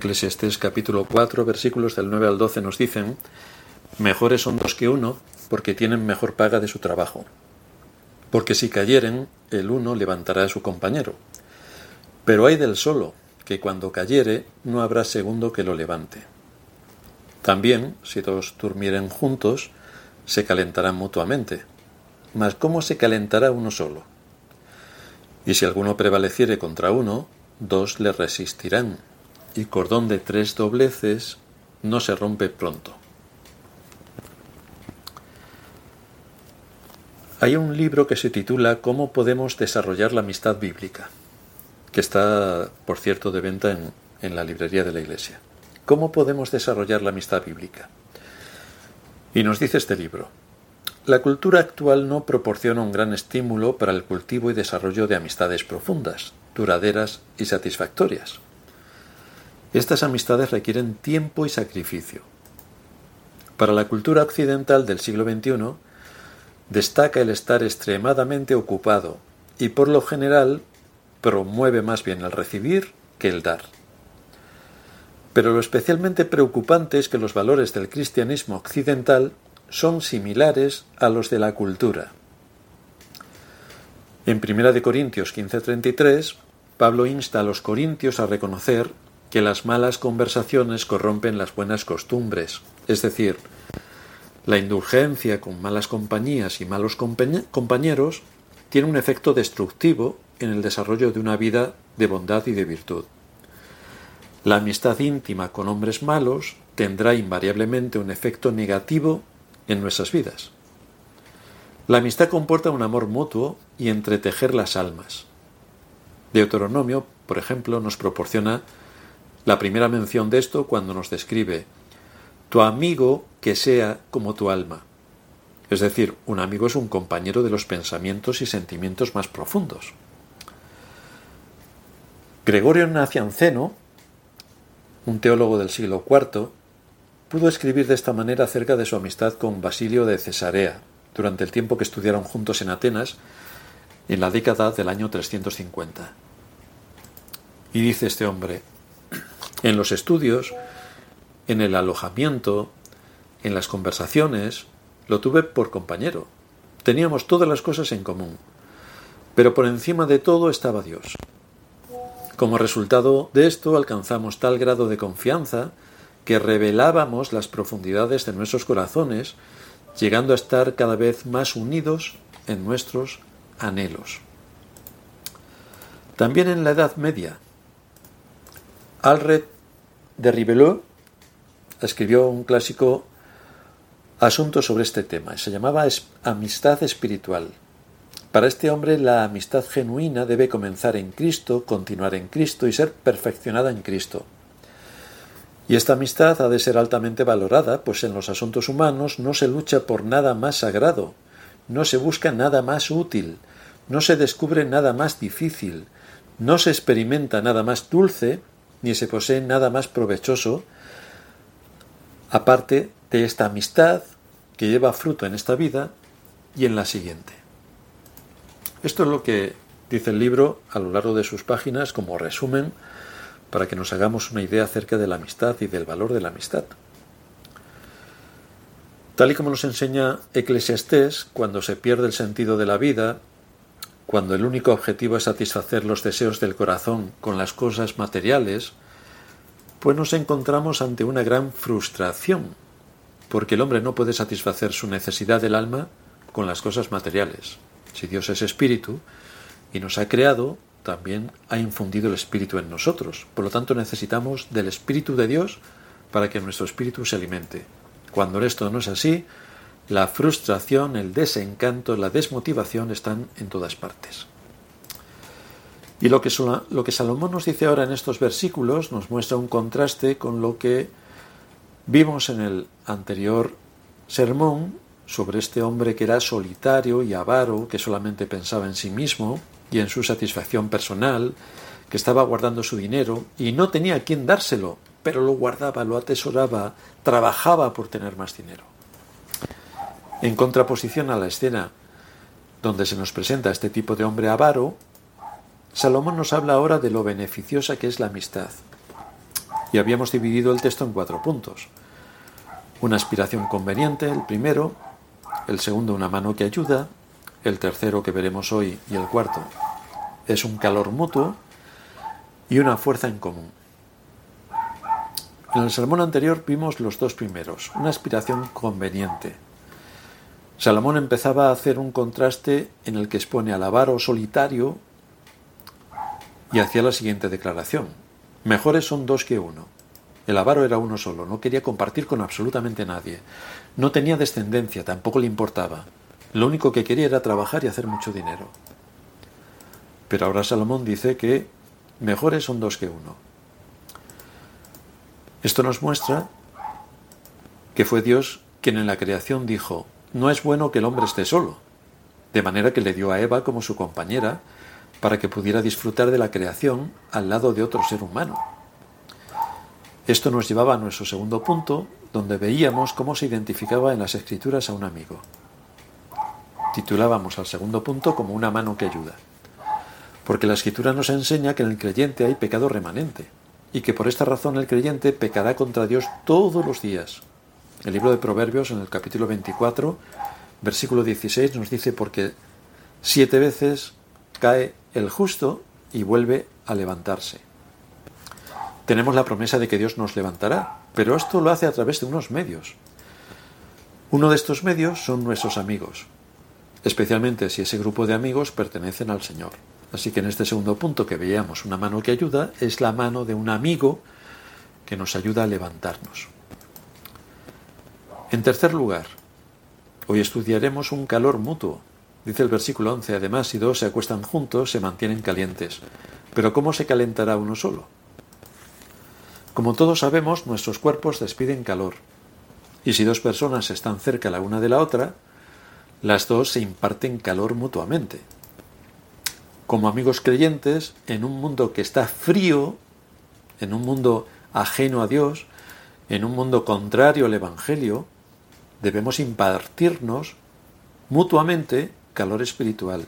Eclesiastés capítulo 4, versículos del 9 al 12 nos dicen: mejores son dos que uno, porque tienen mejor paga de su trabajo. Porque si cayeren, el uno levantará a su compañero. Pero ay del solo, que cuando cayere, no habrá segundo que lo levante. También, si dos durmieren juntos, se calentarán mutuamente. Mas ¿cómo se calentará uno solo? Y si alguno prevaleciere contra uno, dos le resistirán. Y cordón de tres dobleces no se rompe pronto. Hay un libro que se titula ¿Cómo podemos desarrollar la amistad bíblica?, que está, por cierto, de venta en la librería de la Iglesia. ¿Cómo podemos desarrollar la amistad bíblica? Y nos dice este libro: la cultura actual no proporciona un gran estímulo para el cultivo y desarrollo de amistades profundas, duraderas y satisfactorias. Estas amistades requieren tiempo y sacrificio. Para la cultura occidental del siglo XXI, destaca el estar extremadamente ocupado y, por lo general, promueve más bien el recibir que el dar. Pero lo especialmente preocupante es que los valores del cristianismo occidental son similares a los de la cultura. En 1 Corintios 15:33, Pablo insta a los corintios a reconocer que las malas conversaciones corrompen las buenas costumbres, es decir, la indulgencia con malas compañías y malos compañeros tiene un efecto destructivo en el desarrollo de una vida de bondad y de virtud. La amistad íntima con hombres malos tendrá invariablemente un efecto negativo en nuestras vidas. La amistad comporta un amor mutuo y entretejer las almas. Deuteronomio, por ejemplo, nos proporciona la primera mención de esto cuando nos describe: tu amigo que sea como tu alma. Es decir, un amigo es un compañero de los pensamientos y sentimientos más profundos. Gregorio Nacianceno, un teólogo del siglo IV, pudo escribir de esta manera acerca de su amistad con Basilio de Cesarea durante el tiempo que estudiaron juntos en Atenas en la década del año 350. Y dice este hombre: en los estudios, en el alojamiento, en las conversaciones, lo tuve por compañero. Teníamos todas las cosas en común, pero por encima de todo estaba Dios. Como resultado de esto alcanzamos tal grado de confianza que revelábamos las profundidades de nuestros corazones, llegando a estar cada vez más unidos en nuestros anhelos. También en la Edad Media, Alred de Ribelot escribió un clásico asunto sobre este tema. Se llamaba Amistad Espiritual. Para este hombre, la amistad genuina debe comenzar en Cristo, continuar en Cristo y ser perfeccionada en Cristo. Y esta amistad ha de ser altamente valorada, pues en los asuntos humanos no se lucha por nada más sagrado, no se busca nada más útil, no se descubre nada más difícil, no se experimenta nada más dulce, ni se posee nada más provechoso, aparte de esta amistad que lleva fruto en esta vida y en la siguiente. Esto es lo que dice el libro a lo largo de sus páginas como resumen para que nos hagamos una idea acerca de la amistad y del valor de la amistad. Tal y como nos enseña Eclesiastés, cuando se pierde el sentido de la vida, cuando el único objetivo es satisfacer los deseos del corazón con las cosas materiales, pues nos encontramos ante una gran frustración, porque el hombre no puede satisfacer su necesidad del alma con las cosas materiales. Si Dios es espíritu y nos ha creado, también ha infundido el espíritu en nosotros. Por lo tanto, necesitamos del espíritu de Dios para que nuestro espíritu se alimente. Cuando esto no es así, la frustración, el desencanto, la desmotivación están en todas partes. Y lo que Salomón nos dice ahora en estos versículos nos muestra un contraste con lo que vimos en el anterior sermón sobre este hombre que era solitario y avaro, que solamente pensaba en sí mismo y en su satisfacción personal, que estaba guardando su dinero y no tenía a quién dárselo, pero lo guardaba, lo atesoraba, trabajaba por tener más dinero. En contraposición a la escena donde se nos presenta este tipo de hombre avaro, Salomón nos habla ahora de lo beneficiosa que es la amistad. y habíamos dividido el texto en 4 puntos. Una aspiración conveniente, el primero, el segundo, una mano que ayuda, el tercero que veremos hoy y el cuarto es un calor mutuo y una fuerza en común. En el sermón anterior vimos los 2 primeros, una aspiración conveniente. Salomón empezaba a hacer un contraste en el que expone al avaro solitario y hacía la siguiente declaración: mejores son 2 que 1. El avaro era uno solo, no quería compartir con absolutamente nadie. No tenía descendencia, tampoco le importaba. Lo único que quería era trabajar y hacer mucho dinero. Pero ahora Salomón dice que mejores son 2 que 1. Esto nos muestra que fue Dios quien en la creación dijo: no es bueno que el hombre esté solo, de manera que le dio a Eva como su compañera para que pudiera disfrutar de la creación al lado de otro ser humano. Esto nos llevaba a nuestro segundo punto, donde veíamos cómo se identificaba en las Escrituras a un amigo. Titulábamos al segundo punto como una mano que ayuda, porque la Escritura nos enseña que en el creyente hay pecado remanente y que por esta razón el creyente pecará contra Dios todos los días. El libro de Proverbios, en el capítulo 24, versículo 16, nos dice: porque 7 veces cae el justo y vuelve a levantarse. Tenemos la promesa de que Dios nos levantará, pero esto lo hace a través de unos medios. Uno de estos medios son nuestros amigos, especialmente si ese grupo de amigos pertenecen al Señor. Así que en este segundo punto que veíamos, una mano que ayuda, es la mano de un amigo que nos ayuda a levantarnos. En tercer lugar, hoy estudiaremos un calor mutuo. Dice el versículo 11, además, si 2 se acuestan juntos, se mantienen calientes. Pero ¿cómo se calentará uno solo? Como todos sabemos, nuestros cuerpos despiden calor. Y si 2 personas están cerca la una de la otra, las 2 se imparten calor mutuamente. Como amigos creyentes, en un mundo que está frío, en un mundo ajeno a Dios, en un mundo contrario al Evangelio, debemos impartirnos mutuamente calor espiritual.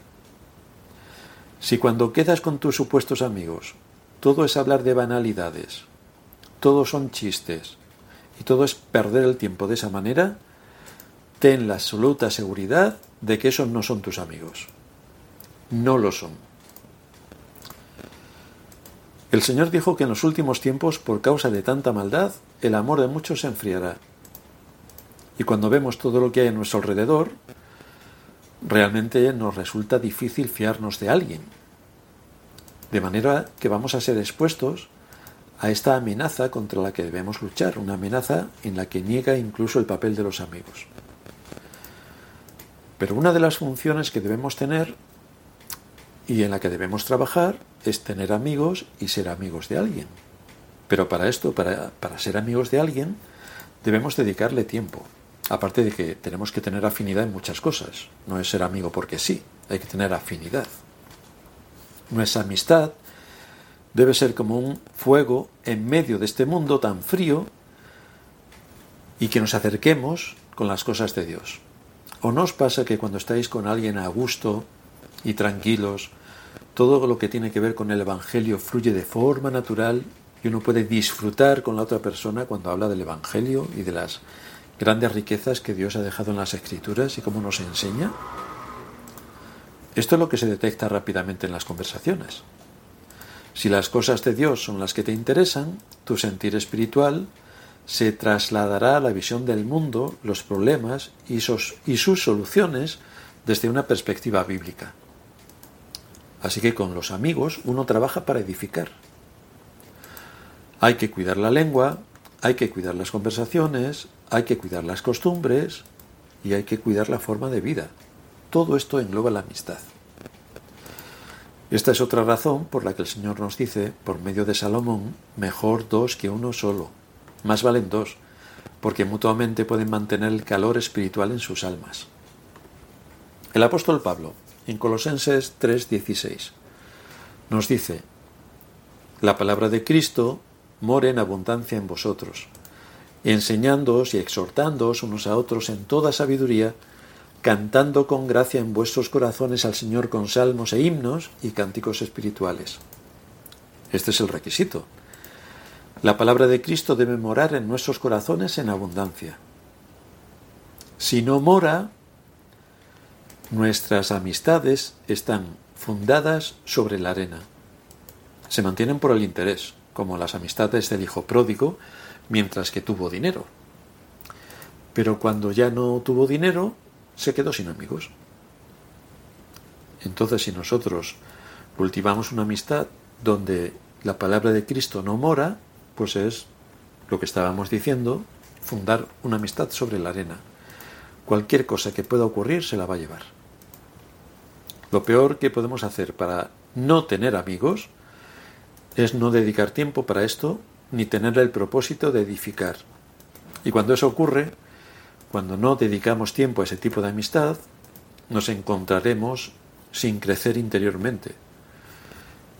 Si cuando quedas con tus supuestos amigos todo es hablar de banalidades, todo son chistes y todo es perder el tiempo de esa manera, ten la absoluta seguridad de que esos no son tus amigos. No lo son. El Señor dijo que en los últimos tiempos, por causa de tanta maldad, el amor de muchos se enfriará. Y cuando vemos todo lo que hay a nuestro alrededor, realmente nos resulta difícil fiarnos de alguien. De manera que vamos a ser expuestos a esta amenaza contra la que debemos luchar, una amenaza en la que niega incluso el papel de los amigos. Pero una de las funciones que debemos tener y en la que debemos trabajar es tener amigos y ser amigos de alguien. Pero para esto, para ser amigos de alguien, debemos dedicarle tiempo. Aparte de que tenemos que tener afinidad en muchas cosas. No es ser amigo porque sí, hay que tener afinidad. Nuestra amistad debe ser como un fuego en medio de este mundo tan frío y que nos acerquemos con las cosas de Dios. ¿O no os pasa que cuando estáis con alguien a gusto y tranquilos, todo lo que tiene que ver con el Evangelio fluye de forma natural y uno puede disfrutar con la otra persona cuando habla del Evangelio y de las grandes riquezas que Dios ha dejado en las Escrituras y cómo nos enseña? Esto es lo que se detecta rápidamente en las conversaciones. Si las cosas de Dios son las que te interesan, tu sentir espiritual se trasladará a la visión del mundo, los problemas y sus soluciones desde una perspectiva bíblica. Así que con los amigos uno trabaja para edificar. Hay que cuidar la lengua, hay que cuidar las conversaciones, hay que cuidar las costumbres y hay que cuidar la forma de vida. Todo esto engloba la amistad. Esta es otra razón por la que el Señor nos dice, por medio de Salomón, mejor 2 que 1 solo. Más valen 2, porque mutuamente pueden mantener el calor espiritual en sus almas. El apóstol Pablo, en Colosenses 3:16, nos dice: la palabra de Cristo more en abundancia en vosotros, enseñándoos y exhortándoos unos a otros en toda sabiduría, cantando con gracia en vuestros corazones al Señor con salmos e himnos y cánticos espirituales. Este es el requisito. La palabra de Cristo debe morar en nuestros corazones en abundancia. Si no mora, nuestras amistades están fundadas sobre la arena. Se mantienen por el interés, como las amistades del hijo pródigo, mientras que tuvo dinero. Pero cuando ya no tuvo dinero, se quedó sin amigos. Entonces, si nosotros cultivamos una amistad donde la palabra de Cristo no mora, pues es lo que estábamos diciendo, fundar una amistad sobre la arena. Cualquier cosa que pueda ocurrir se la va a llevar. Lo peor que podemos hacer para no tener amigos es no dedicar tiempo para esto, ni tener el propósito de edificar. Y cuando eso ocurre, cuando no dedicamos tiempo a ese tipo de amistad, nos encontraremos sin crecer interiormente.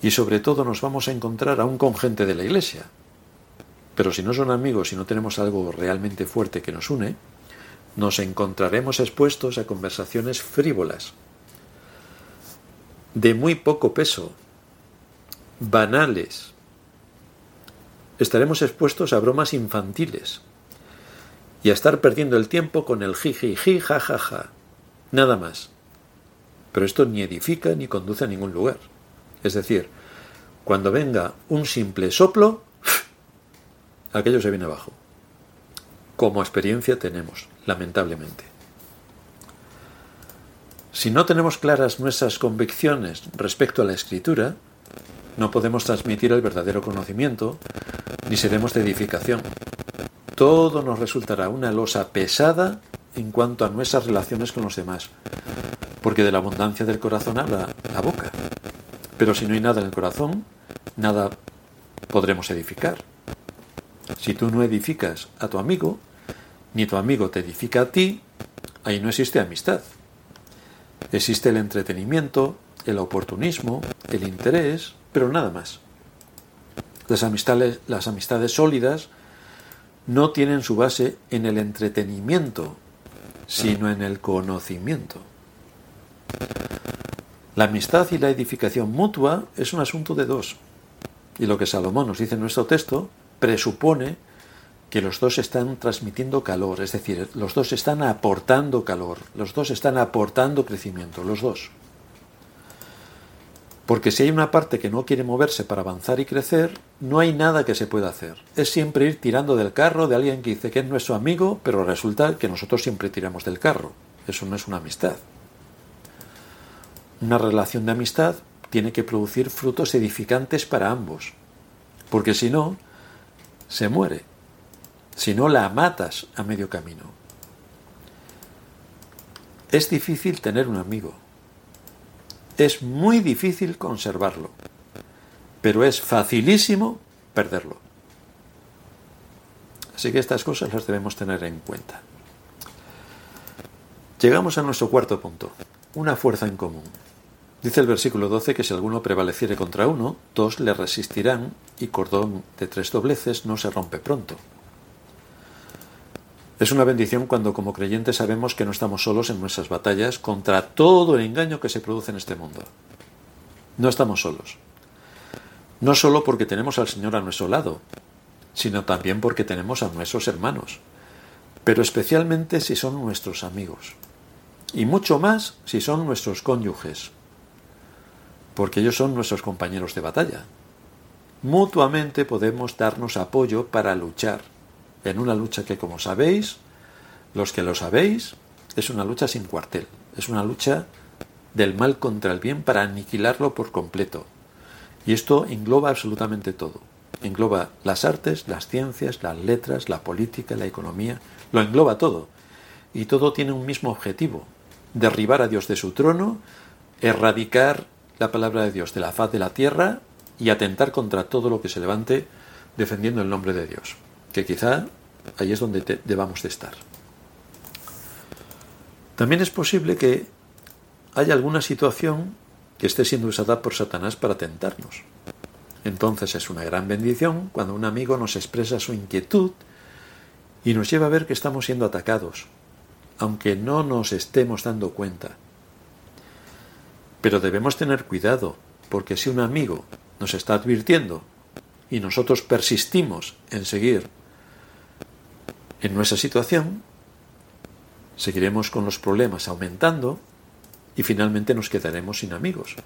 Y sobre todo nos vamos a encontrar aún con gente de la iglesia. Pero si no son amigos y no tenemos algo realmente fuerte que nos une, nos encontraremos expuestos a conversaciones frívolas, de muy poco peso, banales. Estaremos expuestos a bromas infantiles y a estar perdiendo el tiempo con el jijiji, jajaja, nada más. Pero esto ni edifica ni conduce a ningún lugar. Es decir, cuando venga un simple soplo, aquello se viene abajo. Como experiencia tenemos, lamentablemente. Si no tenemos claras nuestras convicciones respecto a la Escritura, no podemos transmitir el verdadero conocimiento, ni seremos de edificación. Todo nos resultará una losa pesada en cuanto a nuestras relaciones con los demás, porque de la abundancia del corazón habla la boca. Pero si no hay nada en el corazón, nada podremos edificar. Si tú no edificas a tu amigo, ni tu amigo te edifica a ti, ahí no existe amistad. Existe el entretenimiento, el oportunismo, el interés, pero nada más. Las amistades sólidas no tienen su base en el entretenimiento, sino en el conocimiento. La amistad y la edificación mutua es un asunto de dos. Y lo que Salomón nos dice en nuestro texto presupone que los dos están transmitiendo calor, es decir, los dos están aportando calor, los dos están aportando crecimiento, los dos. Porque si hay una parte que no quiere moverse para avanzar y crecer, no hay nada que se pueda hacer. Es siempre ir tirando del carro de alguien que dice que es nuestro amigo, pero resulta que nosotros siempre tiramos del carro. Eso no es una amistad. Una relación de amistad tiene que producir frutos edificantes para ambos, porque si no, se muere. Si no, la matas a medio camino. Es difícil tener un amigo. Es muy difícil conservarlo, pero es facilísimo perderlo. Así que estas cosas las debemos tener en cuenta. Llegamos a nuestro cuarto punto, una fuerza en común. Dice el versículo 12 que si alguno prevaleciere contra uno, dos le resistirán y cordón de tres dobleces no se rompe pronto. Es una bendición cuando como creyentes sabemos que no estamos solos en nuestras batallas contra todo el engaño que se produce en este mundo. No estamos solos. No solo porque tenemos al Señor a nuestro lado, sino también porque tenemos a nuestros hermanos, pero especialmente si son nuestros amigos. Y mucho más si son nuestros cónyuges, porque ellos son nuestros compañeros de batalla. Mutuamente podemos darnos apoyo para luchar. En una lucha que, como sabéis, los que lo sabéis, es una lucha sin cuartel. Es una lucha del mal contra el bien para aniquilarlo por completo. Y esto engloba absolutamente todo. Engloba las artes, las ciencias, las letras, la política, la economía. Lo engloba todo. Y todo tiene un mismo objetivo. Derribar a Dios de su trono, erradicar la palabra de Dios de la faz de la tierra y atentar contra todo lo que se levante defendiendo el nombre de Dios. Que quizá ahí es donde debamos de estar. También es posible que haya alguna situación que esté siendo usada por Satanás para tentarnos. Entonces es una gran bendición cuando un amigo nos expresa su inquietud y nos lleva a ver que estamos siendo atacados, aunque no nos estemos dando cuenta. Pero debemos tener cuidado, porque si un amigo nos está advirtiendo y nosotros persistimos en seguir en nuestra situación, seguiremos con los problemas aumentando y finalmente nos quedaremos sin amigos,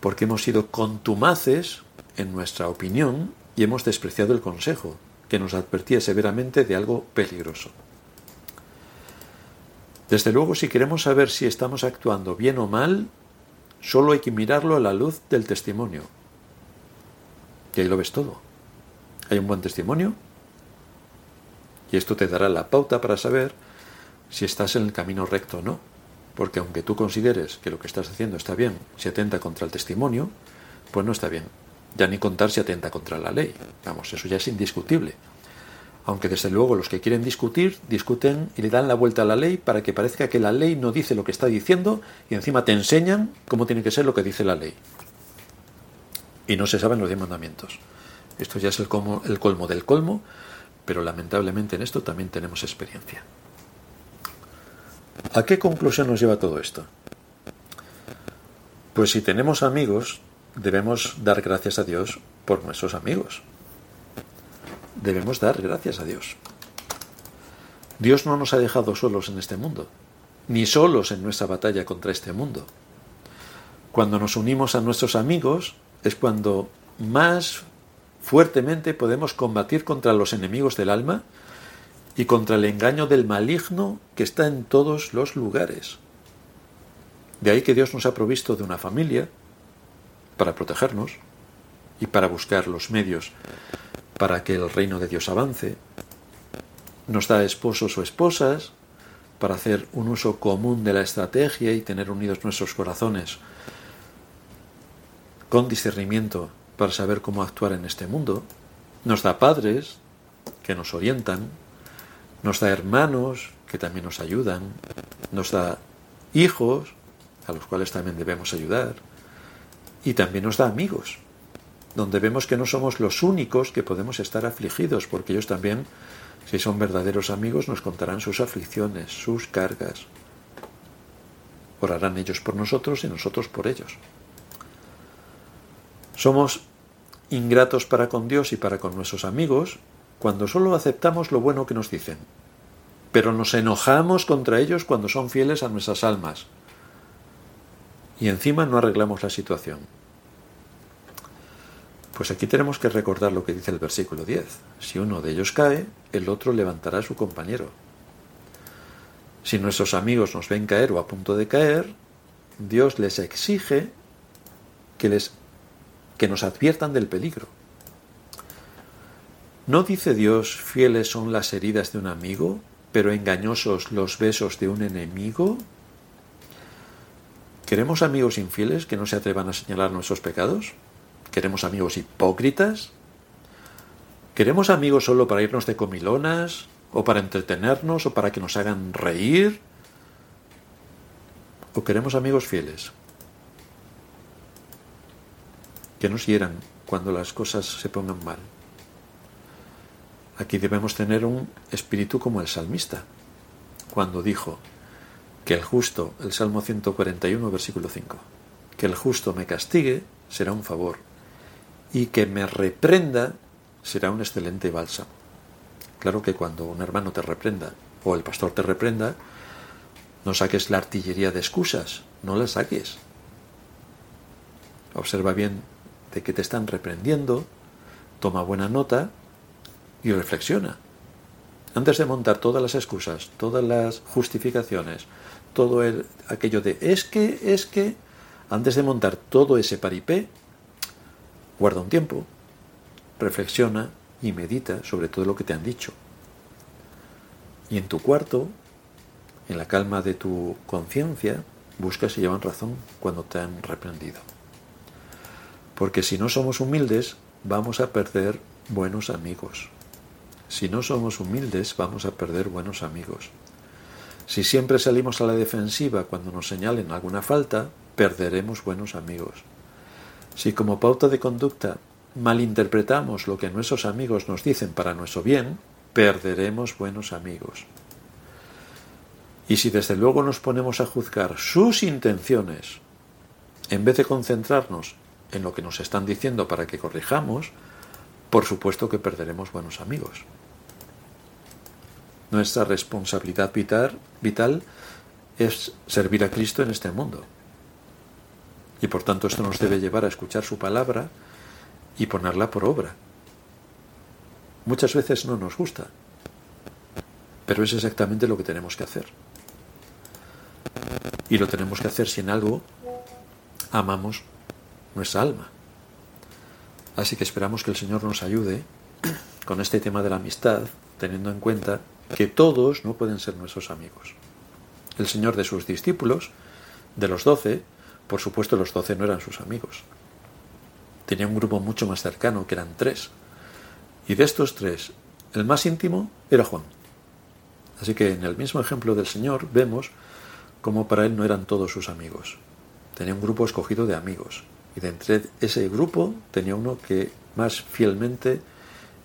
porque hemos sido contumaces en nuestra opinión y hemos despreciado el consejo que nos advertía severamente de algo peligroso. Desde luego, si queremos saber si estamos actuando bien o mal, solo hay que mirarlo a la luz del testimonio. Y ahí lo ves todo. Hay un buen testimonio y esto te dará la pauta para saber si estás en el camino recto o no. Porque aunque tú consideres que lo que estás haciendo está bien, si atenta contra el testimonio, pues no está bien. Ya ni contar si atenta contra la ley. Vamos, eso ya es indiscutible. Aunque desde luego los que quieren discutir, discuten y le dan la vuelta a la ley para que parezca que la ley no dice lo que está diciendo y encima te enseñan cómo tiene que ser lo que dice la ley. Y no se saben los 10 mandamientos. Esto ya es el colmo del colmo, pero lamentablemente en esto también tenemos experiencia. ¿A qué conclusión nos lleva todo esto? Pues si tenemos amigos, debemos dar gracias a Dios por nuestros amigos. Debemos dar gracias a Dios. Dios no nos ha dejado solos en este mundo, ni solos en nuestra batalla contra este mundo. Cuando nos unimos a nuestros amigos es cuando más fuertemente podemos combatir contra los enemigos del alma y contra el engaño del maligno que está en todos los lugares. De ahí que Dios nos ha provisto de una familia para protegernos y para buscar los medios para que el reino de Dios avance. Nos da esposos o esposas para hacer un uso común de la estrategia y tener unidos nuestros corazones con discernimiento para saber cómo actuar en este mundo. Nos da padres que nos orientan, nos da hermanos que también nos ayudan, nos da hijos a los cuales también debemos ayudar y también nos da amigos, donde vemos que no somos los únicos que podemos estar afligidos, porque ellos también, si son verdaderos amigos, nos contarán sus aflicciones, sus cargas. Orarán ellos por nosotros y nosotros por ellos. Somos ingratos para con Dios y para con nuestros amigos cuando solo aceptamos lo bueno que nos dicen, pero nos enojamos contra ellos cuando son fieles a nuestras almas y encima no arreglamos la situación. Pues aquí tenemos que recordar lo que dice el versículo 10. Si uno de ellos cae, el otro levantará a su compañero. Si nuestros amigos nos ven caer o a punto de caer, Dios les exige que nos adviertan del peligro. ¿No dice Dios, fieles son las heridas de un amigo, pero engañosos los besos de un enemigo? ¿Queremos amigos infieles que no se atrevan a señalar nuestros pecados? ¿Queremos amigos hipócritas? ¿Queremos amigos solo para irnos de comilonas, o para entretenernos, o para que nos hagan reír? ¿O queremos amigos fieles? Que nos hieran cuando las cosas se pongan mal. Aquí debemos tener un espíritu como el salmista, cuando dijo que el justo, el Salmo 141, versículo 5, que el justo me castigue será un favor, y que me reprenda será un excelente bálsamo. Claro que cuando un hermano te reprenda o el pastor te reprenda, no saques la artillería de excusas, no la saques. Observa bien de qué te están reprendiendo, toma buena nota y reflexiona. Antes de montar todas las excusas, todas las justificaciones, todo aquello de es que, antes de montar todo ese paripé, guarda un tiempo, reflexiona y medita sobre todo lo que te han dicho. Y en tu cuarto, en la calma de tu conciencia, busca si llevan razón cuando te han reprendido. Porque si no somos humildes, vamos a perder buenos amigos. Si no somos humildes, vamos a perder buenos amigos. Si siempre salimos a la defensiva cuando nos señalen alguna falta, perderemos buenos amigos. Si como pauta de conducta malinterpretamos lo que nuestros amigos nos dicen para nuestro bien, perderemos buenos amigos. Y si desde luego nos ponemos a juzgar sus intenciones, en vez de concentrarnos en lo que nos están diciendo para que corrijamos, por supuesto que perderemos buenos amigos. Nuestra responsabilidad vital es servir a Cristo en este mundo. Y por tanto esto nos debe llevar a escuchar su palabra y ponerla por obra. Muchas veces no nos gusta, pero es exactamente lo que tenemos que hacer. Y lo tenemos que hacer si en algo amamos nuestra alma. Así que esperamos que el Señor nos ayude con este tema de la amistad, teniendo en cuenta que todos no pueden ser nuestros amigos. El Señor de sus discípulos, de los 12, por supuesto los 12 no eran sus amigos. Tenía un grupo mucho más cercano, que eran 3. Y de estos 3, el más íntimo era Juan. Así que en el mismo ejemplo del Señor vemos cómo para él no eran todos sus amigos. Tenía un grupo escogido de amigos. Y de entre ese grupo tenía uno que más fielmente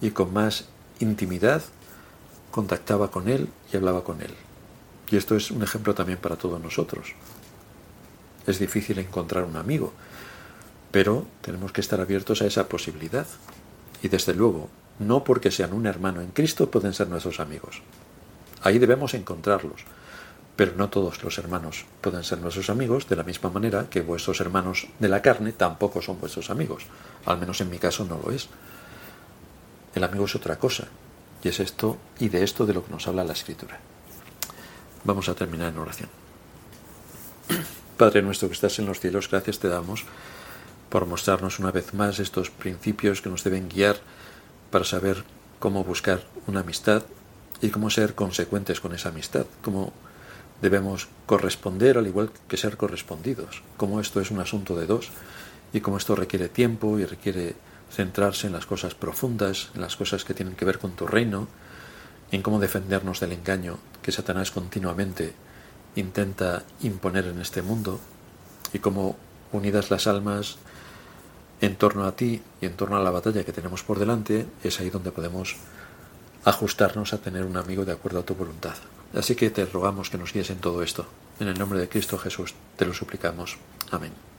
y con más intimidad contactaba con él y hablaba con él. Y esto es un ejemplo también para todos nosotros. Es difícil encontrar un amigo, pero tenemos que estar abiertos a esa posibilidad. Y desde luego, no porque sean un hermano en Cristo pueden ser nuestros amigos. Ahí debemos encontrarlos. Pero no todos los hermanos pueden ser nuestros amigos, de la misma manera que vuestros hermanos de la carne tampoco son vuestros amigos. Al menos en mi caso no lo es. El amigo es otra cosa. Y es esto y de esto de lo que nos habla la Escritura. Vamos a terminar en oración. Padre nuestro que estás en los cielos, gracias te damos por mostrarnos una vez más estos principios que nos deben guiar para saber cómo buscar una amistad y cómo ser consecuentes con esa amistad, cómo debemos corresponder al igual que ser correspondidos, cómo esto es un asunto de dos y cómo esto requiere tiempo y requiere centrarse en las cosas profundas, en las cosas que tienen que ver con tu reino, en cómo defendernos del engaño que Satanás continuamente intenta imponer en este mundo y cómo, unidas las almas en torno a ti y en torno a la batalla que tenemos por delante, es ahí donde podemos ajustarnos a tener un amigo de acuerdo a tu voluntad. Así que te rogamos que nos guíes en todo esto. En el nombre de Cristo Jesús te lo suplicamos. Amén.